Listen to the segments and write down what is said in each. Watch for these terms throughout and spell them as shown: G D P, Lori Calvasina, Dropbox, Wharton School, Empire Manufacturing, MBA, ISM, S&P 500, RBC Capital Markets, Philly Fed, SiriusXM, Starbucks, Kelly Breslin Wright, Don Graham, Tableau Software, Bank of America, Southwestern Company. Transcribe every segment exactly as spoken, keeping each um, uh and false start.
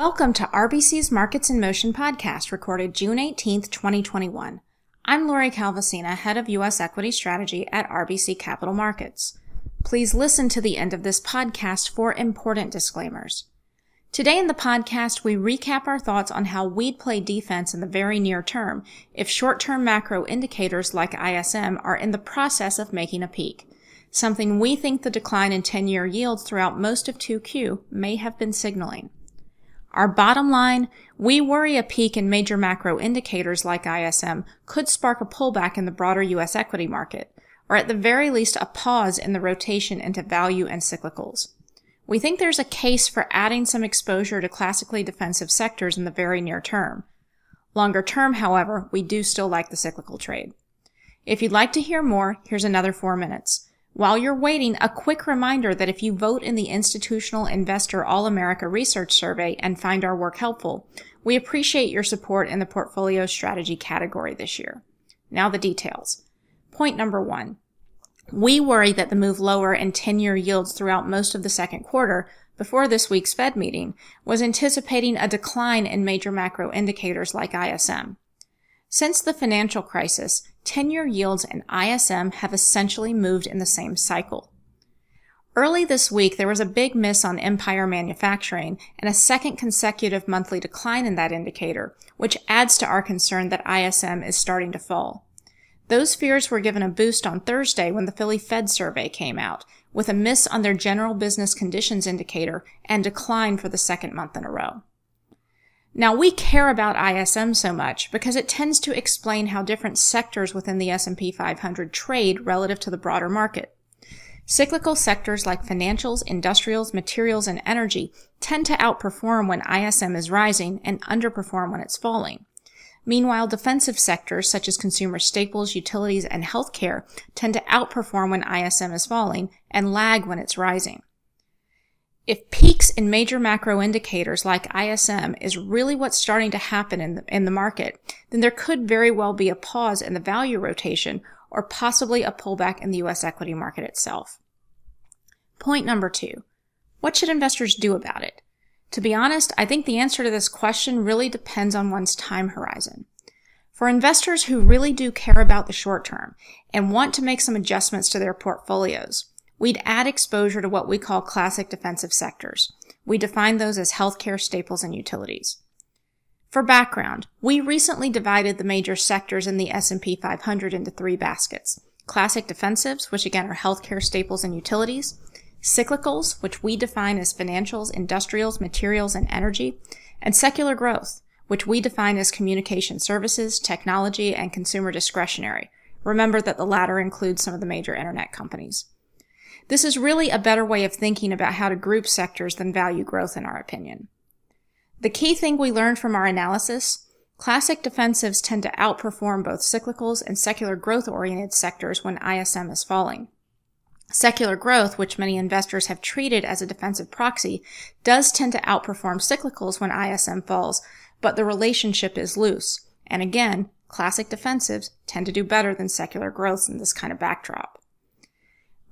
Welcome to R B C's Markets in Motion podcast, recorded June eighteenth, twenty twenty-one. I'm Lori Calvasina, Head of U S Equity Strategy at R B C Capital Markets. Please listen to the end of this podcast for important disclaimers. Today in the podcast, we recap our thoughts on how we'd play defense in the very near term if short-term macro indicators like I S M are in the process of making a peak, something we think the decline in ten-year yields throughout most of two Q may have been signaling. Our bottom line, we worry a peak in major macro indicators like I S M could spark a pullback in the broader U S equity market, or at the very least a pause in the rotation into value and cyclicals. We think there's a case for adding some exposure to classically defensive sectors in the very near term. Longer term, however, we do still like the cyclical trade. If you'd like to hear more, here's another four minutes. While you're waiting, a quick reminder that if you vote in the Institutional Investor All-America Research Survey and find our work helpful, we appreciate your support in the Portfolio Strategy category this year. Now the details. Point number one. We worry that the move lower in ten-year yields throughout most of the second quarter, before this week's Fed meeting, was anticipating a decline in major macro indicators like I S M. Since the financial crisis, ten-year yields and I S M have essentially moved in the same cycle. Early this week, there was a big miss on Empire Manufacturing and a second consecutive monthly decline in that indicator, which adds to our concern that I S M is starting to fall. Those fears were given a boost on Thursday when the Philly Fed survey came out, with a miss on their general business conditions indicator and decline for the second month in a row. Now, we care about I S M so much because it tends to explain how different sectors within the S and P five hundred trade relative to the broader market. Cyclical sectors like financials, industrials, materials, and energy tend to outperform when I S M is rising and underperform when it's falling. Meanwhile, defensive sectors such as consumer staples, utilities, and healthcare tend to outperform when I S M is falling and lag when it's rising. If peaks in major macro indicators like I S M is really what's starting to happen in the, in the market, then there could very well be a pause in the value rotation or possibly a pullback in the U S equity market itself. Point number two, what should investors do about it? To be honest, I think the answer to this question really depends on one's time horizon. For investors who really do care about the short term and want to make some adjustments to their portfolios, we'd add exposure to what we call classic defensive sectors. We define those as healthcare, staples, and utilities. For background, we recently divided the major sectors in the S and P five hundred into three baskets. Classic defensives, which again are healthcare, staples, and utilities. Cyclicals, which we define as financials, industrials, materials, and energy. And secular growth, which we define as communication services, technology, and consumer discretionary. Remember that the latter includes some of the major internet companies. This is really a better way of thinking about how to group sectors than value growth, in our opinion. The key thing we learned from our analysis, classic defensives tend to outperform both cyclicals and secular growth-oriented sectors when I S M is falling. Secular growth, which many investors have treated as a defensive proxy, does tend to outperform cyclicals when I S M falls, but the relationship is loose. And again, classic defensives tend to do better than secular growth in this kind of backdrop.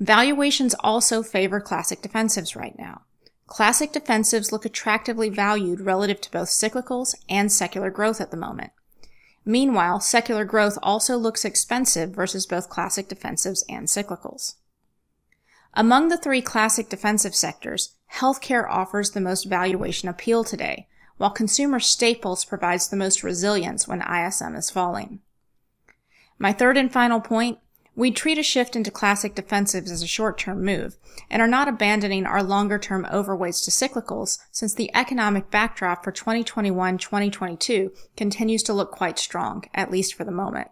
Valuations also favor classic defensives right now. Classic defensives look attractively valued relative to both cyclicals and secular growth at the moment. Meanwhile, secular growth also looks expensive versus both classic defensives and cyclicals. Among the three classic defensive sectors, healthcare offers the most valuation appeal today, while consumer staples provides the most resilience when I S M is falling. My third and final point, we treat a shift into classic defensives as a short-term move and are not abandoning our longer-term overweights to cyclicals since the economic backdrop for twenty twenty-one to twenty twenty-two continues to look quite strong, at least for the moment.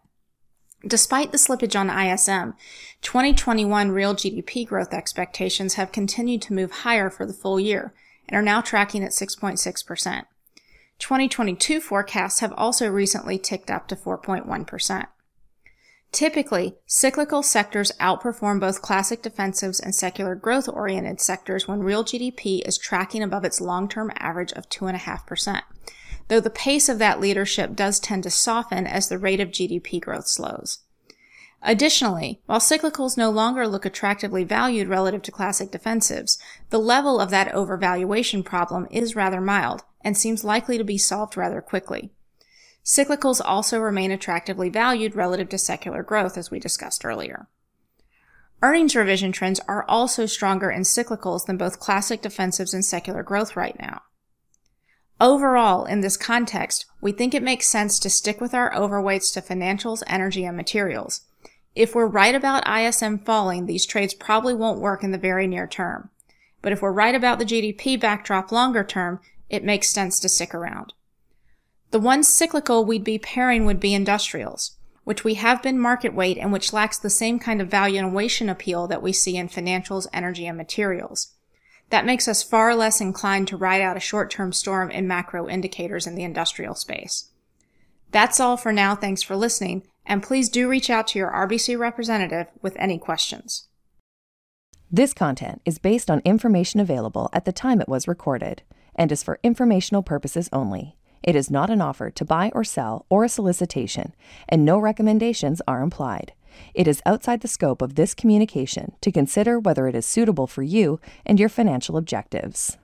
Despite the slippage on I S M, twenty twenty-one real G D P growth expectations have continued to move higher for the full year and are now tracking at six point six percent. twenty twenty-two forecasts have also recently ticked up to four point one percent. Typically, cyclical sectors outperform both classic defensives and secular growth-oriented sectors when real G D P is tracking above its long-term average of two point five percent, though the pace of that leadership does tend to soften as the rate of G D P growth slows. Additionally, while cyclicals no longer look attractively valued relative to classic defensives, the level of that overvaluation problem is rather mild and seems likely to be solved rather quickly. Cyclicals also remain attractively valued relative to secular growth, as we discussed earlier. Earnings revision trends are also stronger in cyclicals than both classic defensives and secular growth right now. Overall, in this context, we think it makes sense to stick with our overweights to financials, energy, and materials. If we're right about I S M falling, these trades probably won't work in the very near term. But if we're right about the G D P backdrop longer term, it makes sense to stick around. The one cyclical we'd be pairing would be industrials, which we have been market weight and which lacks the same kind of valuation appeal that we see in financials, energy, and materials. That makes us far less inclined to ride out a short-term storm in macro indicators in the industrial space. That's all for now. Thanks for listening, and please do reach out to your R B C representative with any questions. This content is based on information available at the time it was recorded and is for informational purposes only. It is not an offer to buy or sell or a solicitation, and no recommendations are implied. It is outside the scope of this communication to consider whether it is suitable for you and your financial objectives.